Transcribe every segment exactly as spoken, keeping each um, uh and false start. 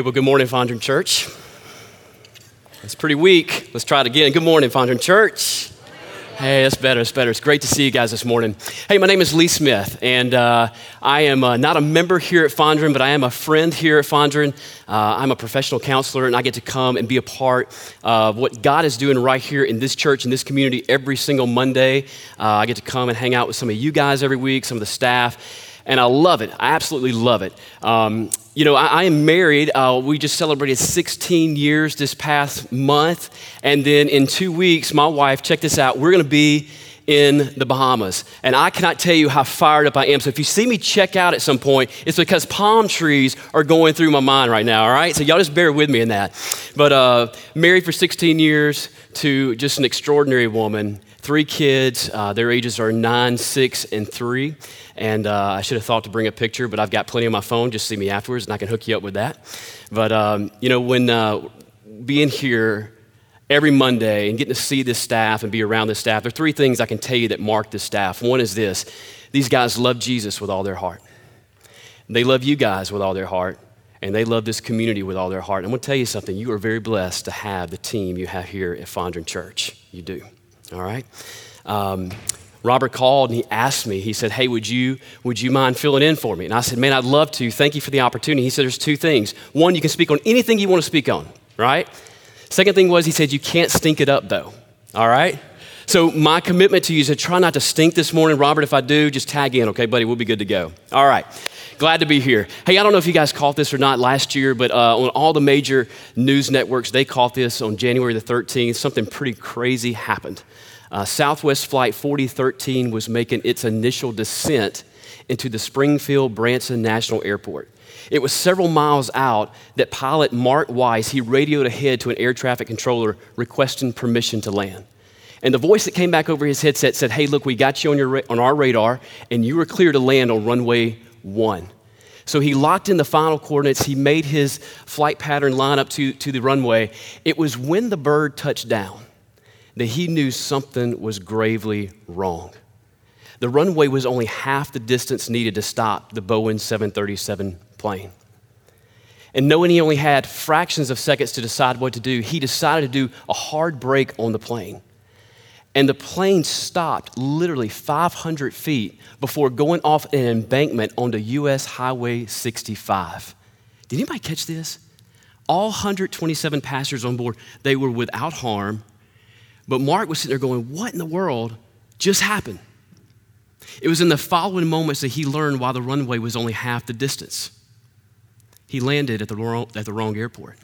Hey, well, good morning, Fondren Church. It's pretty weak. Let's try it again. Good morning, Fondren Church. Hey, that's better, that's better. It's great to see you guys this morning. Hey, my name is Lee Smith, and uh, I am uh, not a member here at Fondren, but I am a friend here at Fondren. Uh, I'm a professional counselor, and I get to come and be a part of what God is doing right here in this church, in this community, every single Monday. Uh, I get to come and hang out with some of you guys every week, some of the staff. And I love it. I absolutely love it. Um, you know, I, I am married. Uh, we just celebrated sixteen years this past month. And then in two weeks, my wife, check this out, we're going to be in the Bahamas. And I cannot tell you how fired up I am. So if you see me check out at some point, it's because palm trees are going through my mind right now, all right? So y'all just bear with me in that. But uh, married for sixteen years to just an extraordinary woman. Three kids, uh, their ages are nine, six, and three. And uh, I should have thought to bring a picture, but I've got plenty on my phone. Just see me afterwards, and I can hook you up with that. But, um, you know, when uh, being here every Monday and getting to see this staff and be around this staff, there are three things I can tell you that mark this staff. One is this. These guys love Jesus with all their heart. They love you guys with all their heart, and they love this community with all their heart. And I'm going to tell you something. You are very blessed to have the team you have here at Fondren Church. You do. All right. Um, Robert called and he asked me, he said, hey, would you would you mind filling in for me? And I said, man, I'd love to. Thank you for the opportunity. He said, there's two things. One, you can speak on anything you want to speak on, right? Second thing was he said, you can't stink it up though, all right? So my commitment to you is to try not to stink this morning. Robert, if I do, just tag in, okay, buddy? We'll be good to go. All right. Glad to be here. Hey, I don't know if you guys caught this or not last year, but uh, on all the major news networks, they caught this on January the thirteenth. Something pretty crazy happened. Uh, Southwest Flight forty thirteen was making its initial descent into the Springfield-Branson National Airport. It was several miles out that pilot Mark Weiss, he radioed ahead to an air traffic controller requesting permission to land. And the voice that came back over his headset said, hey, look, we got you on, your ra- on our radar, and you were clear to land on runway one. So he locked in the final coordinates. He made his flight pattern line up to, to the runway. It was when the bird touched down that he knew something was gravely wrong. The runway was only half the distance needed to stop the Boeing seven thirty-seven plane. And knowing he only had fractions of seconds to decide what to do, he decided to do a hard brake on the plane. And the plane stopped literally five hundred feet before going off an embankment onto U S Highway sixty-five. Did anybody catch this? All one hundred twenty-seven passengers on board, they were without harm. But Mark was sitting there going, what in the world just happened? It was in the following moments that he learned why the runway was only half the distance. He landed at the wrong, at the wrong airport.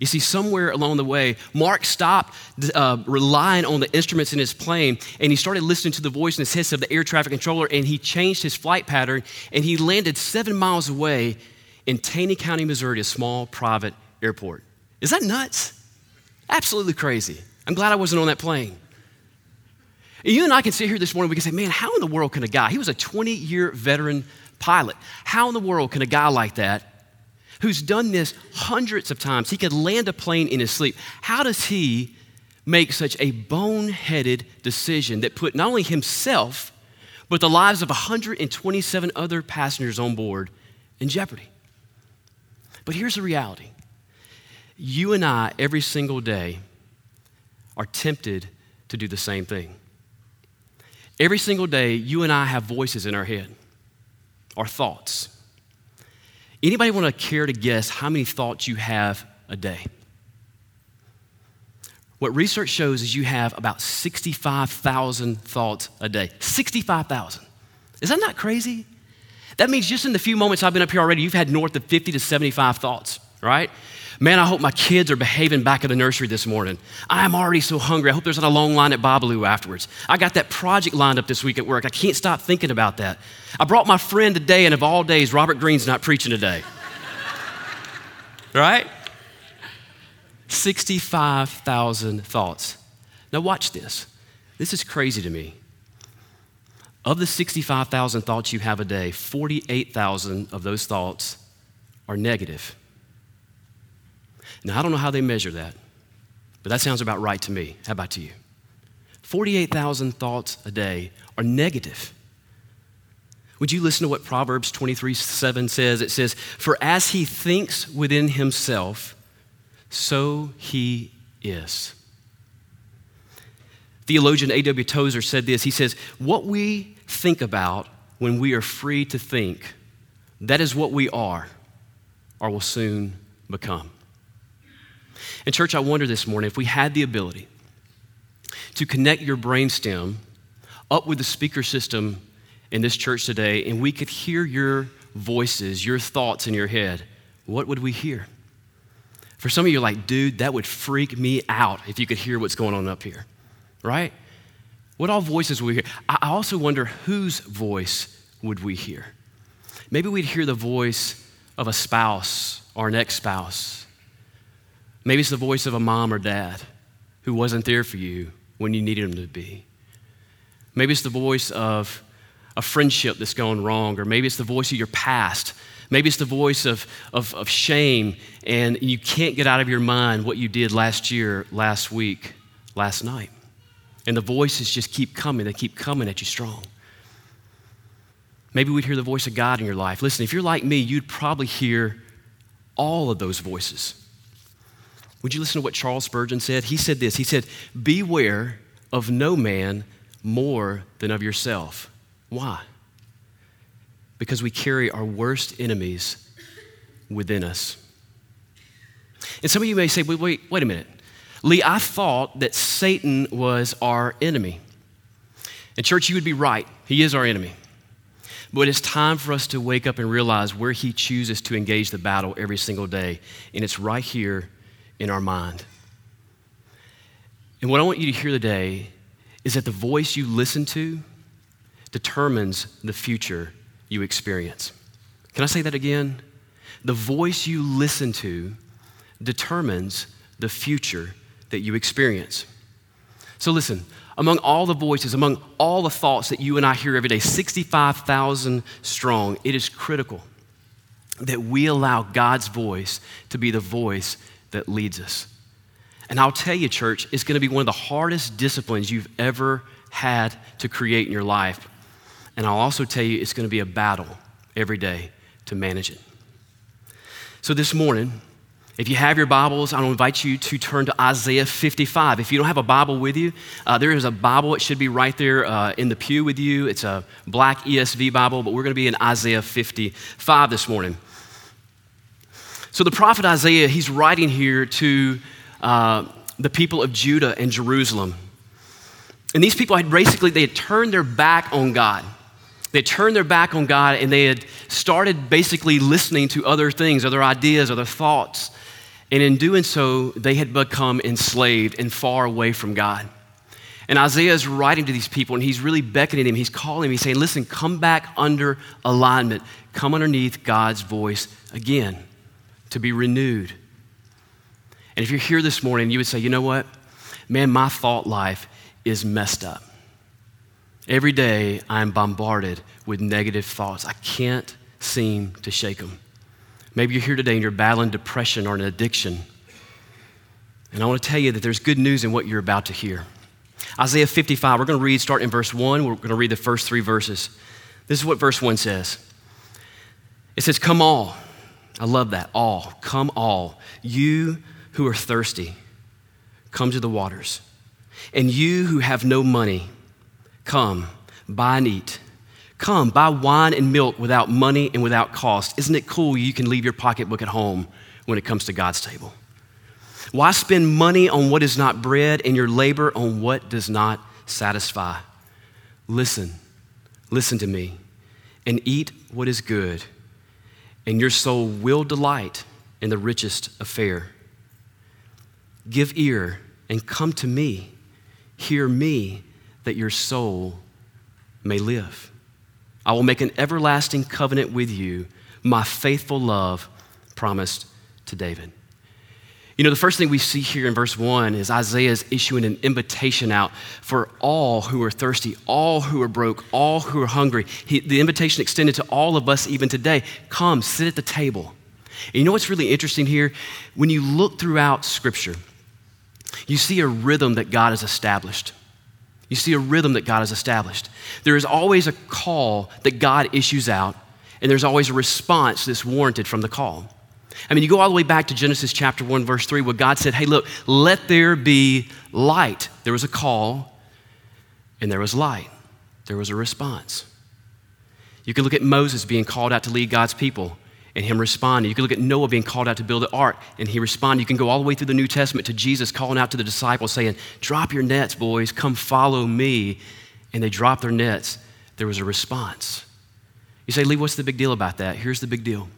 You see, somewhere along the way, Mark stopped uh, relying on the instruments in his plane, and he started listening to the voice in his headset of the air traffic controller, and he changed his flight pattern, and he landed seven miles away in Taney County, Missouri, a small private airport. Is that nuts? Absolutely crazy. I'm glad I wasn't on that plane. You and I can sit here this morning, we can say, man, how in the world can a guy, he was a twenty-year veteran pilot, how in the world can a guy like that who's done this hundreds of times, he could land a plane in his sleep. How does he make such a boneheaded decision that put not only himself, but the lives of one hundred twenty-seven other passengers on board in jeopardy? But here's the reality. You and I, every single day, are tempted to do the same thing. Every single day, you and I have voices in our head, our thoughts. Anybody want to care to guess how many thoughts you have a day? What research shows is you have about sixty-five thousand thoughts a day. sixty-five thousand. Is that not crazy? That means just in the few moments I've been up here already, you've had north of fifty to seventy-five thoughts, right? Man, I hope my kids are behaving back at the nursery this morning. I'm already so hungry. I hope there's not a long line at Babalu afterwards. I got that project lined up this week at work. I can't stop thinking about that. I brought my friend today, and of all days, Robert Greene's not preaching today. Right? sixty-five thousand thoughts. Now watch this. This is crazy to me. Of the sixty-five thousand thoughts you have a day, forty-eight thousand of those thoughts are negative. Now, I don't know how they measure that, but that sounds about right to me. How about to you? forty-eight thousand thoughts a day are negative. Would you listen to what Proverbs twenty-three seven says? It says, "For as he thinks within himself, so he is." Theologian A W Tozer said this. He says, "What we think about when we are free to think, that is what we are or will soon become." And church, I wonder this morning if we had the ability to connect your brainstem up with the speaker system in this church today and we could hear your voices, your thoughts in your head, what would we hear? For some of you are like, dude, that would freak me out if you could hear what's going on up here, right? What all voices would we hear? I also wonder whose voice would we hear? Maybe we'd hear the voice of a spouse or an ex-spouse. Maybe it's the voice of a mom or dad who wasn't there for you when you needed them to be. Maybe it's the voice of a friendship that's gone wrong, or maybe it's the voice of your past. Maybe it's the voice of, of, of shame, and you can't get out of your mind what you did last year, last week, last night. And the voices just keep coming. They keep coming at you strong. Maybe we'd hear the voice of God in your life. Listen, if you're like me, you'd probably hear all of those voices. Would you listen to what Charles Spurgeon said? He said this. He said, "Beware of no man more than of yourself." Why? Because we carry our worst enemies within us. And some of you may say, wait, wait, wait a minute. Lee, I thought that Satan was our enemy. And church, you would be right. He is our enemy. But it's time for us to wake up and realize where he chooses to engage the battle every single day. And it's right here in our mind. And what I want you to hear today is that the voice you listen to determines the future you experience. Can I say that again? The voice you listen to determines the future that you experience. So listen, among all the voices, among all the thoughts that you and I hear every day, sixty-five thousand strong, it is critical that we allow God's voice to be the voice that leads us. And I'll tell you, church, it's going to be one of the hardest disciplines you've ever had to create in your life. And I'll also tell you, it's going to be a battle every day to manage it. So this morning, if you have your Bibles, I'll invite you to turn to Isaiah fifty-five. If you don't have a Bible with you, uh, there is a Bible. It should be right there uh, in the pew with you. It's a black E S V Bible, but we're going to be in Isaiah fifty-five this morning. So the prophet Isaiah, he's writing here to uh, the people of Judah and Jerusalem. And these people had basically, they had turned their back on God. They turned their back on God and they had started basically listening to other things, other ideas, other thoughts. And in doing so, they had become enslaved and far away from God. And Isaiah is writing to these people and he's really beckoning them. He's calling them. He's saying, listen, come back under alignment. Come underneath God's voice again to be renewed. And if you're here this morning, you would say, you know what? Man, my thought life is messed up. Every day I'm bombarded with negative thoughts. I can't seem to shake them. Maybe you're here today and you're battling depression or an addiction. And I want to tell you that there's good news in what you're about to hear. Isaiah fifty-five, we're going to read, start in verse one. We're going to read the first three verses. This is what verse one says. It says, "Come all." I love that, all. "Come all, you who are thirsty, come to the waters. And you who have no money, come, buy and eat. Come, buy wine and milk without money and without cost." Isn't it cool you can leave your pocketbook at home when it comes to God's table? Why spend money on what is not bread and your labor on what does not satisfy? Listen, listen to me, and eat what is good, and your soul will delight in the richest of fare. Give ear and come to me, hear me, that your soul may live. I will make an everlasting covenant with you, my faithful love promised to David. You know, the first thing we see here in verse one is Isaiah is issuing an invitation out for all who are thirsty, all who are broke, all who are hungry. He, the invitation extended to all of us even today. Come, sit at the table. And you know what's really interesting here? When you look throughout Scripture, you see a rhythm that God has established. You see a rhythm that God has established. There is always a call that God issues out, and there's always a response that's warranted from the call. I mean, you go all the way back to Genesis chapter one, verse three, where God said, hey, look, let there be light. There was a call, and there was light. There was a response. You can look at Moses being called out to lead God's people and him responding. You can look at Noah being called out to build an ark, and he responded. You can go all the way through the New Testament to Jesus calling out to the disciples saying, drop your nets, boys, come follow me. And they dropped their nets. There was a response. You say, Lee, what's the big deal about that? Here's the big deal.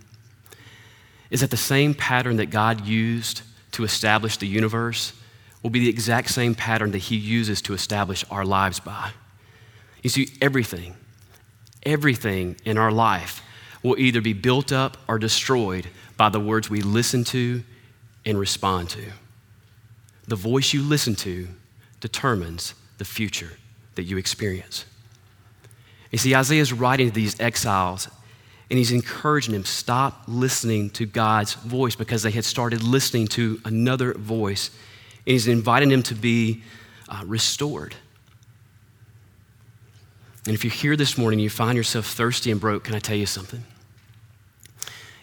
Is that the same pattern that God used to establish the universe will be the exact same pattern that he uses to establish our lives by. You see, everything, everything in our life will either be built up or destroyed by the words we listen to and respond to. The voice you listen to determines the future that you experience. You see, Isaiah is writing to these exiles, and he's encouraging them, stop listening to God's voice, because they had started listening to another voice, and he's inviting them to be uh, restored. And if you're here this morning, you find yourself thirsty and broke, can I tell you something?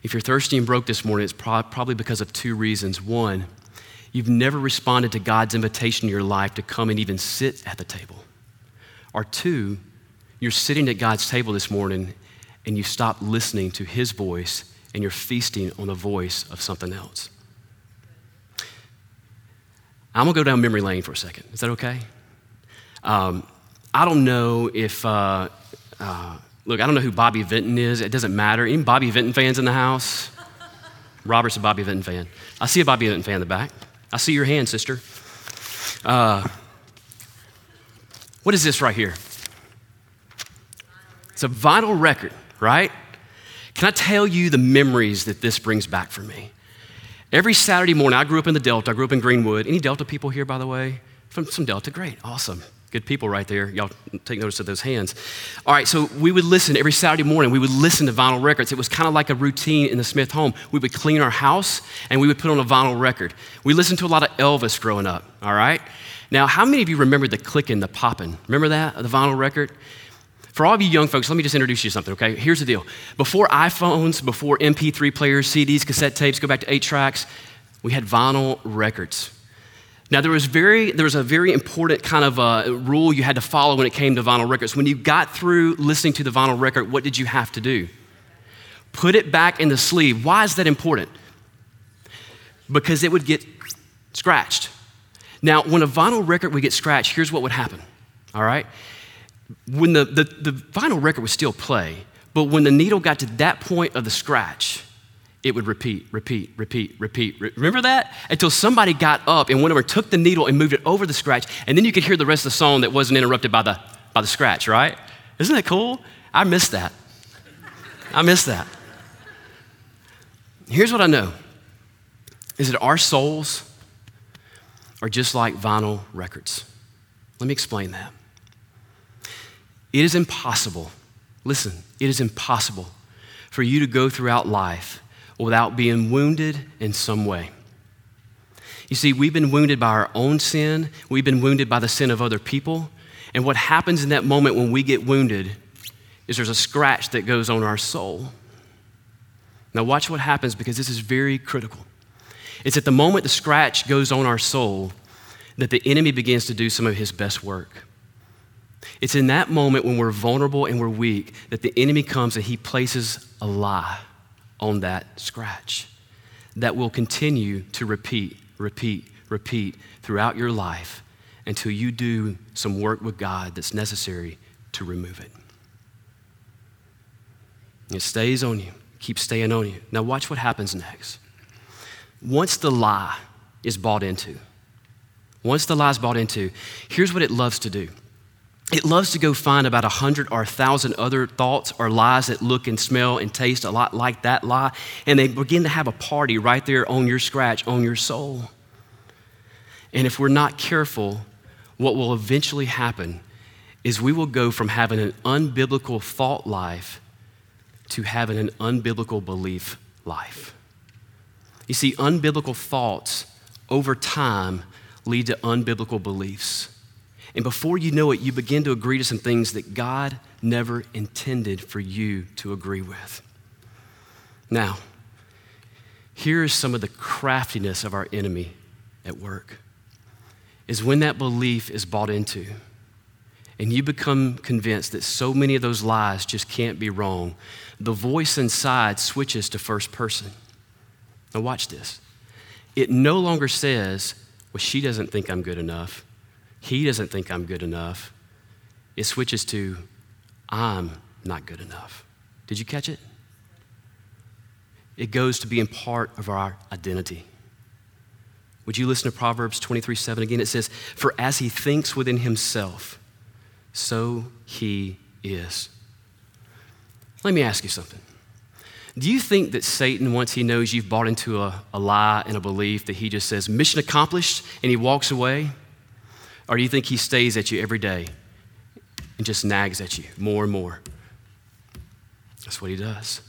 If you're thirsty and broke this morning, it's pro- probably because of two reasons. One, you've never responded to God's invitation to your life to come and even sit at the table. Or two, you're sitting at God's table this morning and you stop listening to his voice and you're feasting on the voice of something else. I'm gonna go down memory lane for a second. Is that okay? Um, I don't know if, uh, uh, look, I don't know who Bobby Vinton is. It doesn't matter. Any Bobby Vinton fans in the house? Robert's a Bobby Vinton fan. I see a Bobby Vinton fan in the back. I see your hand, sister. Uh, what is this right here? It's a vinyl record, right? Can I tell you the memories that this brings back for me? Every Saturday morning, I grew up in the Delta. I grew up in Greenwood. Any Delta people here, by the way? From some Delta, great, awesome. Good people right there. Y'all take notice of those hands. All right, so we would listen every Saturday morning. We would listen to vinyl records. It was kind of like a routine in the Smith home. We would clean our house, and we would put on a vinyl record. We listened to a lot of Elvis growing up, all right? Now, how many of you remember the clicking, the popping? Remember that, the vinyl record? For all of you young folks, let me just introduce you to something, okay? Here's the deal. Before iPhones, before M P three players, C Ds, cassette tapes, go back to eight tracks, we had vinyl records. Now, there was very there was a very important kind of a rule you had to follow when it came to vinyl records. When you got through listening to the vinyl record, what did you have to do? Put it back in the sleeve. Why is that important? Because it would get scratched. Now, when a vinyl record would get scratched, here's what would happen, all right? When the, the, the vinyl record would still play, but when the needle got to that point of the scratch, it would repeat, repeat, repeat, repeat. Remember that? Until somebody got up and went over and took the needle and moved it over the scratch, and then you could hear the rest of the song that wasn't interrupted by the by the scratch, right? Isn't that cool? I miss that. I miss that. Here's what I know. Is that our souls are just like vinyl records. Let me explain that. It is impossible, listen, it is impossible for you to go throughout life without being wounded in some way. You see, we've been wounded by our own sin. We've been wounded by the sin of other people. And what happens in that moment when we get wounded is there's a scratch that goes on our soul. Now watch what happens, because this is very critical. It's at the moment the scratch goes on our soul that the enemy begins to do some of his best work. It's in that moment when we're vulnerable and we're weak that the enemy comes and he places a lie on that scratch that will continue to repeat, repeat, repeat throughout your life until you do some work with God that's necessary to remove it. It stays on you, keeps staying on you. Now watch what happens next. Once the lie is bought into, once the lie is bought into, here's what it loves to do. It loves to go find about a hundred or a thousand other thoughts or lies that look and smell and taste a lot like that lie, and they begin to have a party right there on your scratch, on your soul. And if we're not careful, what will eventually happen is we will go from having an unbiblical thought life to having an unbiblical belief life. You see, unbiblical thoughts over time lead to unbiblical beliefs. And before you know it, you begin to agree to some things that God never intended for you to agree with. Now, here is some of the craftiness of our enemy at work, is when that belief is bought into and you become convinced that so many of those lies just can't be wrong, the voice inside switches to first person. Now watch this. It no longer says, well, she doesn't think I'm good enough. He doesn't think I'm good enough. It switches to, I'm not good enough. Did you catch it? It goes to being part of our identity. Would you listen to Proverbs twenty-three seven again? It says, for as he thinks within himself, so he is. Let me ask you something. Do you think that Satan, once he knows you've bought into a, a lie and a belief, that he just says, mission accomplished, and he walks away? Or do you think he stays at you every day and just nags at you more and more? That's what he does.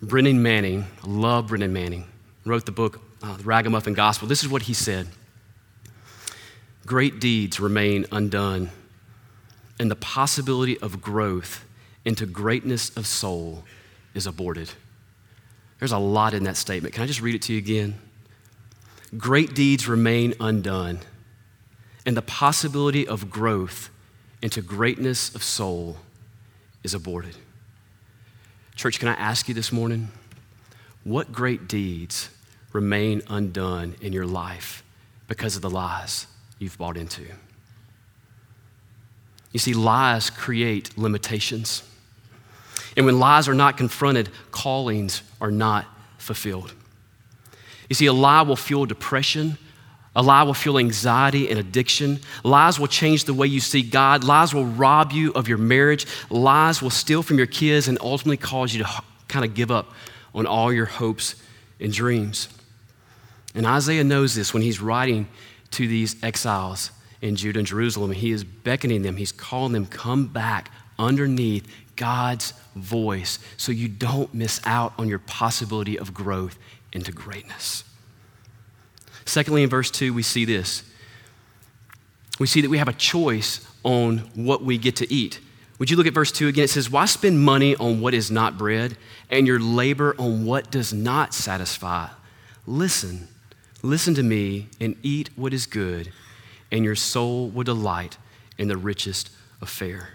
Brennan Manning, I love Brennan Manning, wrote the book, uh, The Ragamuffin Gospel. This is what he said. Great deeds remain undone, and the possibility of growth into greatness of soul is aborted. There's a lot in that statement. Can I just read it to you again? Great deeds remain undone, and the possibility of growth into greatness of soul is aborted. Church, can I ask you this morning, what great deeds remain undone in your life because of the lies you've bought into? You see, lies create limitations. And when lies are not confronted, callings are not fulfilled. You see, a lie will fuel depression. A lie will fuel anxiety and addiction. Lies will change the way you see God. Lies will rob you of your marriage. Lies will steal from your kids and ultimately cause you to kind of give up on all your hopes and dreams. And Isaiah knows this when he's writing to these exiles in Judah and Jerusalem. He is beckoning them. He's calling them, come back underneath God's voice so you don't miss out on your possibility of growth into greatness. Secondly, in verse two, we see this. We see that we have a choice on what we get to eat. Would you look at verse two again? It says, why spend money on what is not bread and your labor on what does not satisfy? Listen, listen to me and eat what is good, and your soul will delight in the richest of fare.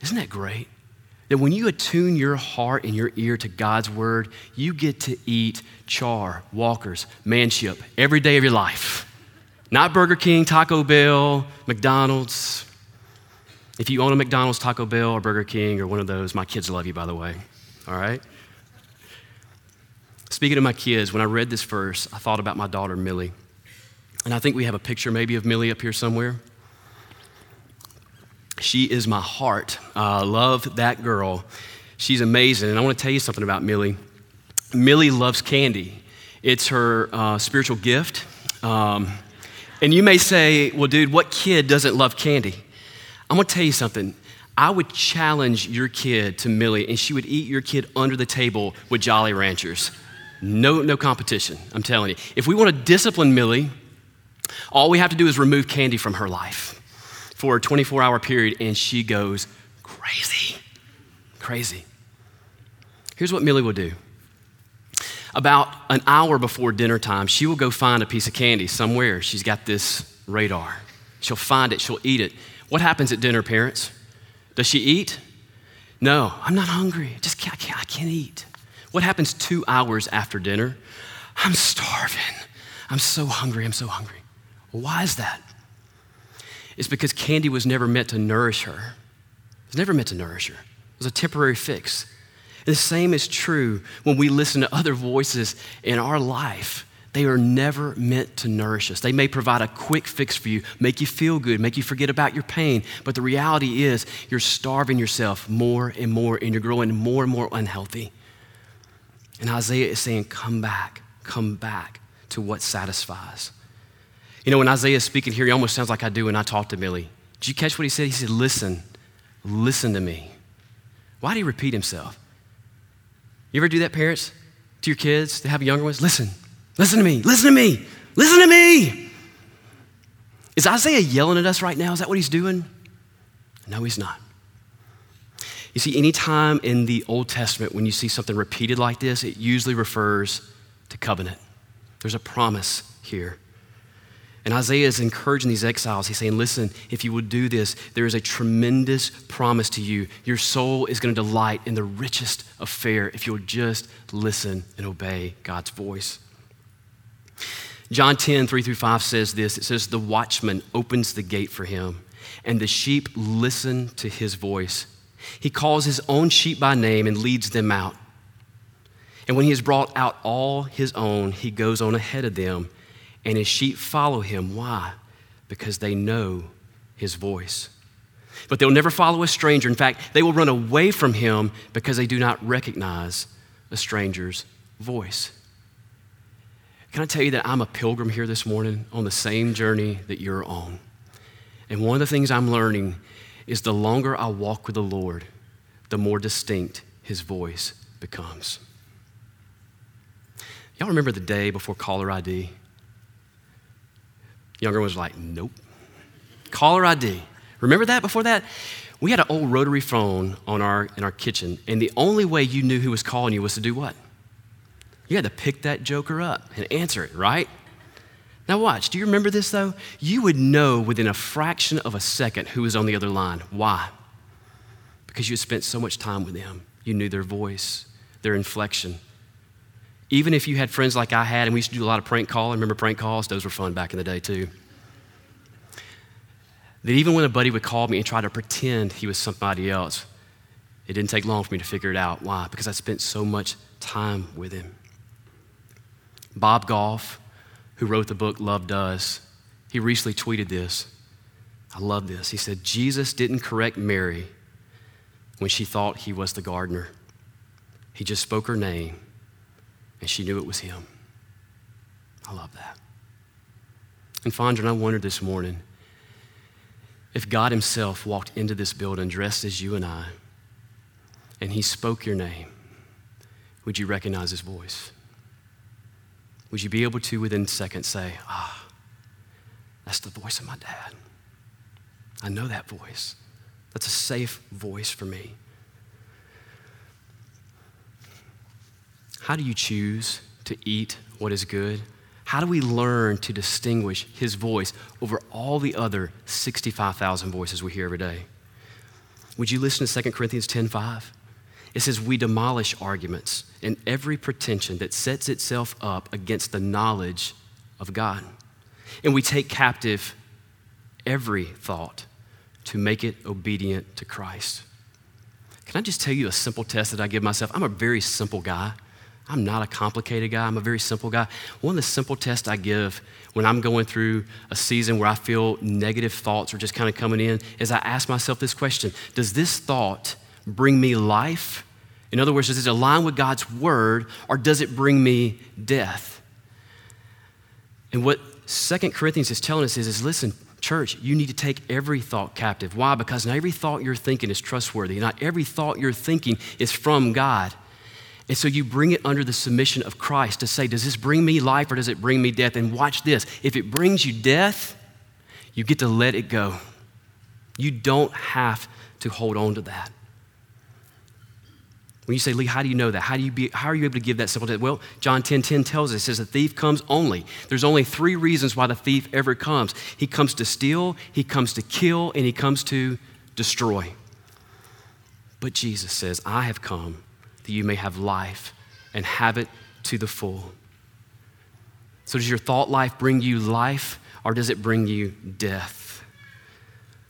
Isn't that great? That when you attune your heart and your ear to God's word, you get to eat char, Walkers, manship every day of your life. Not Burger King, Taco Bell, McDonald's. If you own a McDonald's, Taco Bell, or Burger King, or one of those, my kids love you, by the way, all right? Speaking of my kids, when I read this verse, I thought about my daughter, Millie. And I think we have a picture maybe of Millie up here somewhere. She is my heart. I uh, love that girl. She's amazing. And I want to tell you something about Millie. Millie loves candy. It's her uh, spiritual gift. Um, and you may say, well, dude, what kid doesn't love candy? I'm going to tell you something. I would challenge your kid to Millie, and she would eat your kid under the table with Jolly Ranchers. No, no competition, I'm telling you. If we want to discipline Millie, all we have to do is remove candy from her life for a twenty-four hour period, and she goes crazy, crazy. Here's what Millie will do. About an hour before dinner time, she will go find a piece of candy somewhere. She's got this radar. She'll find it, she'll eat it. What happens at dinner, parents? Does she eat? No, I'm not hungry, just can't, I, can't, I can't eat. What happens two hours after dinner? I'm starving, I'm so hungry, I'm so hungry. Well, why is that? It's because candy was never meant to nourish her. It was never meant to nourish her. It was a temporary fix. And the same is true when we listen to other voices in our life. They are never meant to nourish us. They may provide a quick fix for you, make you feel good, make you forget about your pain, but the reality is you're starving yourself more and more, and you're growing more and more unhealthy. And Isaiah is saying, come back, come back to what satisfies. You know, when Isaiah is speaking here, he almost sounds like I do when I talk to Millie. Did you catch what he said? He said, listen, listen to me. Why did he repeat himself? You ever do that, parents, to your kids? They have younger ones? Listen, listen to me, listen to me, listen to me. Is Isaiah yelling at us right now? Is that what he's doing? No, he's not. You see, any time in the Old Testament when you see something repeated like this, it usually refers to covenant. There's a promise here. And Isaiah is encouraging these exiles. He's saying, listen, if you will do this, there is a tremendous promise to you. Your soul is going to delight in the richest of fare if you'll just listen and obey God's voice. John ten, three through five says this. It says, the watchman opens the gate for him, and the sheep listen to his voice. He calls his own sheep by name and leads them out. And when he has brought out all his own, he goes on ahead of them, and his sheep follow him. Why? Because they know his voice. But they'll never follow a stranger. In fact, they will run away from him because they do not recognize a stranger's voice. Can I tell you that I'm a pilgrim here this morning on the same journey that you're on? And one of the things I'm learning is the longer I walk with the Lord, the more distinct his voice becomes. Y'all remember the day before caller I D? Younger ones were like, nope. Caller I D. Remember that before that? We had an old rotary phone on our in our kitchen, and the only way you knew who was calling you was to do what? You had to pick that joker up and answer it, right? Now watch, do you remember this though? You would know within a fraction of a second who was on the other line. Why? Because you had spent so much time with them. You knew their voice, their inflection. Even if you had friends like I had, and we used to do a lot of prank calls. Remember prank calls? Those were fun back in the day too. That even when a buddy would call me and try to pretend he was somebody else, it didn't take long for me to figure it out. Why? Because I spent so much time with him. Bob Goff, who wrote the book Love Does, he recently tweeted this. I love this. He said, Jesus didn't correct Mary when she thought he was the gardener. He just spoke her name. And she knew it was him. I love that. And Fondren, I wondered this morning if God himself walked into this building dressed as you and I, and he spoke your name, would you recognize his voice? Would you be able to, within seconds, say, ah, that's the voice of my dad. I know that voice. That's a safe voice for me. How do you choose to eat what is good? How do we learn to distinguish his voice over all the other sixty-five thousand voices we hear every day? Would you listen to Second Corinthians ten five? It says, we demolish arguments and every pretension that sets itself up against the knowledge of God. And we take captive every thought to make it obedient to Christ. Can I just tell you a simple test that I give myself? I'm a very simple guy. I'm not a complicated guy. I'm a very simple guy. One of the simple tests I give when I'm going through a season where I feel negative thoughts are just kind of coming in is I ask myself this question. Does this thought bring me life? In other words, does it align with God's word, or does it bring me death? And what Second Corinthians is telling us is, is listen, church, you need to take every thought captive. Why? Because not every thought you're thinking is trustworthy. Not every thought you're thinking is from God. And so you bring it under the submission of Christ to say, does this bring me life or does it bring me death? And watch this. If it brings you death, you get to let it go. You don't have to hold on to that. When you say, Lee, how do you know that? How do you be, how are you able to give that simple test? Well, John ten ten tells us, it says the thief comes only. There's only three reasons why the thief ever comes. He comes to steal, he comes to kill, and he comes to destroy. But Jesus says, I have come that you may have life and have it to the full. So does your thought life bring you life, or does it bring you death?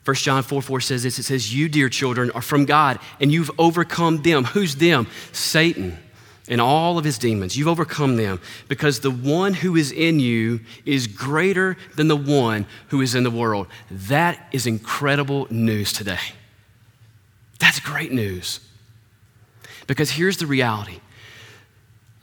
First John four four says this, it says, you, dear children, are from God, and you've overcome them. Who's them? Satan and all of his demons. You've overcome them because the one who is in you is greater than the one who is in the world. That is incredible news today. That's great news. Because here's the reality.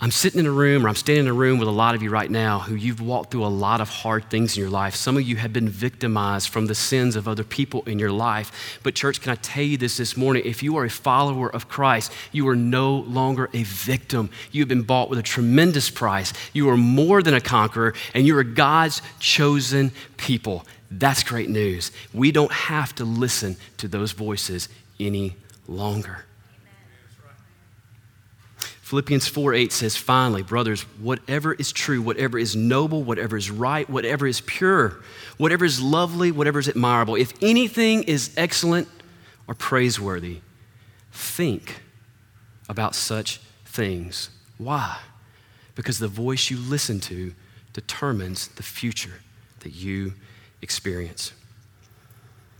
I'm sitting in a room, or I'm standing in a room with a lot of you right now who you've walked through a lot of hard things in your life. Some of you have been victimized from the sins of other people in your life. But church, can I tell you this this morning? If you are a follower of Christ, you are no longer a victim. You've been bought with a tremendous price. You are more than a conqueror, and you are God's chosen people. That's great news. We don't have to listen to those voices any longer. Philippians four eight says, finally, brothers, whatever is true, whatever is noble, whatever is right, whatever is pure, whatever is lovely, whatever is admirable, if anything is excellent or praiseworthy, think about such things. Why? Because the voice you listen to determines the future that you experience.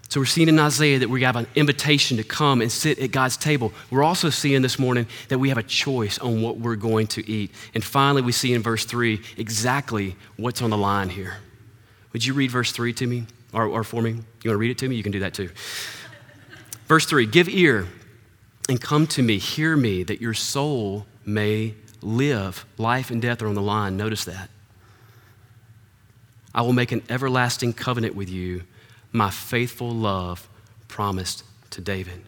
So we're seeing in Isaiah that we have an invitation to come and sit at God's table. We're also seeing this morning that we have a choice on what we're going to eat. And finally, we see in verse three exactly what's on the line here. Would you read verse three to me or, or for me? You want to read it to me? You can do that too. Verse three, give ear and come to me, hear me, that your soul may live. Life and death are on the line. Notice that. I will make an everlasting covenant with you, my faithful love promised to David.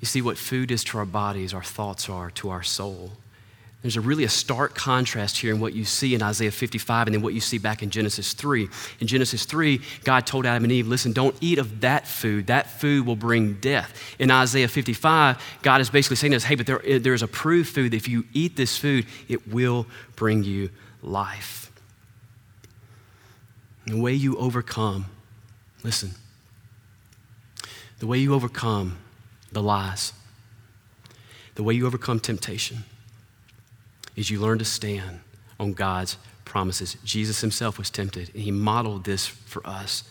You see, what food is to our bodies, our thoughts are to our soul. There's a really a stark contrast here in what you see in Isaiah fifty-five and then what you see back in Genesis three. In Genesis three, God told Adam and Eve, listen, don't eat of that food. That food will bring death. In Isaiah fifty-five, God is basically saying to us, hey, but there, there's approved food. If you eat this food, it will bring you life. And the way you overcome Listen, the way you overcome the lies, the way you overcome temptation is you learn to stand on God's promises. Jesus himself was tempted, and he modeled this for us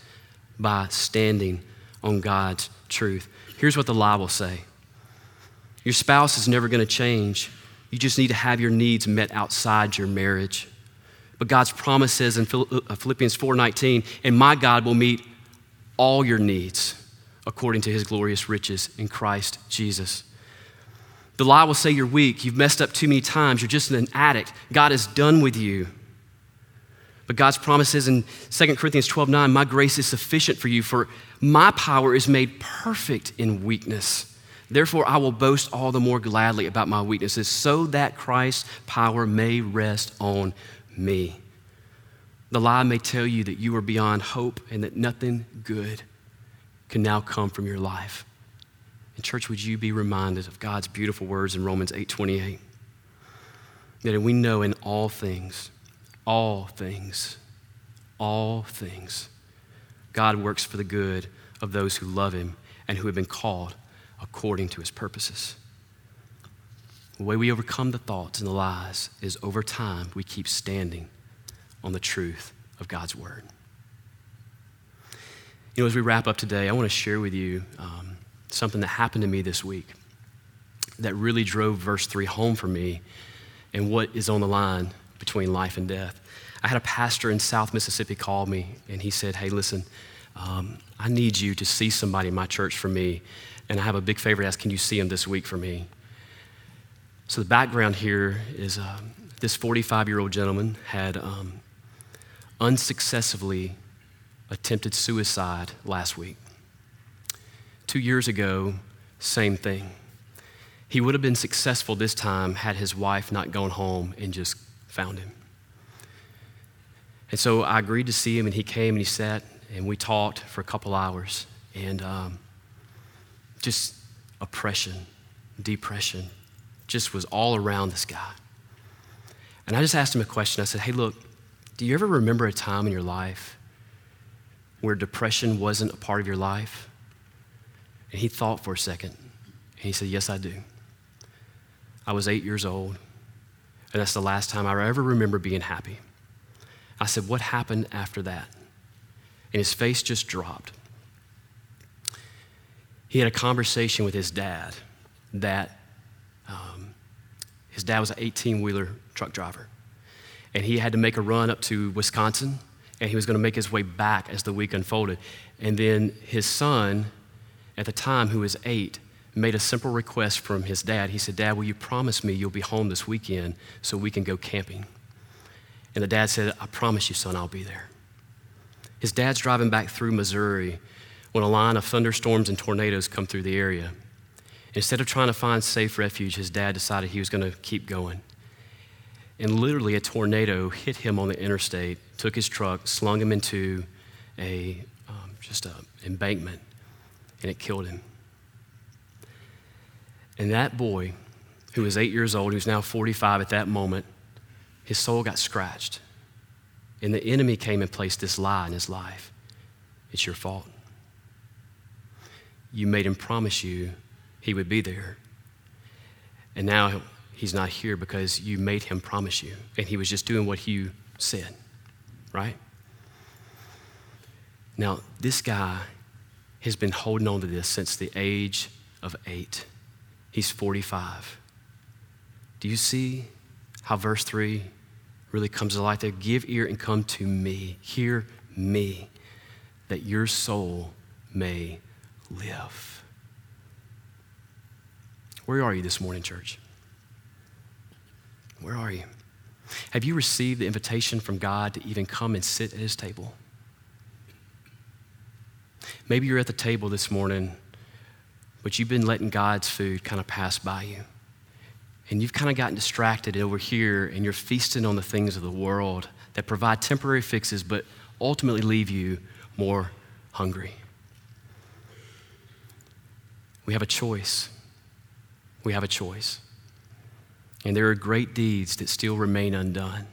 by standing on God's truth. Here's what the lie will say. Your spouse is never going to change. You just need to have your needs met outside your marriage. But God's promise says in Philippians four nineteen, and my God will meet all your needs according to his glorious riches in Christ Jesus. The lie will say you're weak, you've messed up too many times, you're just an addict, God is done with you. But God's promise is in Second Corinthians twelve nine, my grace is sufficient for you, for my power is made perfect in weakness. Therefore, I will boast all the more gladly about my weaknesses, so that Christ's power may rest on me. The lie may tell you that you are beyond hope and that nothing good can now come from your life. And church, would you be reminded of God's beautiful words in Romans eight twenty-eight? That we know in all things, all things, all things, God works for the good of those who love him and who have been called according to his purposes. The way we overcome the thoughts and the lies is over time we keep standing on the truth of God's word. You know, as we wrap up today, I want to share with you um, something that happened to me this week that really drove verse three home for me and what is on the line between life and death. I had a pastor in South Mississippi call me and he said, hey, listen, um, I need you to see somebody in my church for me, and I have a big favor to ask, can you see him this week for me? So the background here is uh, this forty-five-year-old gentleman had um, unsuccessfully attempted suicide last week. Two years ago, same thing. He would have been successful this time had his wife not gone home and just found him. And so I agreed to see him, and he came and he sat, and we talked for a couple hours, and um, just oppression, depression, just was all around this guy. And I just asked him a question. I said, hey, look, do you ever remember a time in your life where depression wasn't a part of your life? And he thought for a second, and he said, yes, I do. I was eight years old, and that's the last time I ever remember being happy. I said, what happened after that? And his face just dropped. He had a conversation with his dad that um, his dad was an eighteen-wheeler truck driver, and he had to make a run up to Wisconsin, and he was going to make his way back as the week unfolded. And then his son, at the time, who was eight, made a simple request from his dad. He said, Dad, will you promise me you'll be home this weekend so we can go camping? And the dad said, I promise you, son, I'll be there. His dad's driving back through Missouri when a line of thunderstorms and tornadoes come through the area. Instead of trying to find safe refuge, his dad decided he was going to keep going. And literally a tornado hit him on the interstate, took his truck, slung him in two, a um, just an embankment, and it killed him. And that boy, who was eight years old, who's now forty-five at that moment, his soul got scratched. And the enemy came and placed this lie in his life. It's your fault. You made him promise you he would be there. And now he's not here because you made him promise you. And he was just doing what you said, right? Now, this guy has been holding on to this since the age of eight. He's forty-five. Do you see how verse three really comes to light there? Give ear and come to me. Hear me, that your soul may live. Where are you this morning, church? Where are you? Have you received the invitation from God to even come and sit at his table? Maybe you're at the table this morning, but you've been letting God's food kind of pass by you. And you've kind of gotten distracted over here, and you're feasting on the things of the world that provide temporary fixes, but ultimately leave you more hungry. We have a choice. We have a choice. And there are great deeds that still remain undone.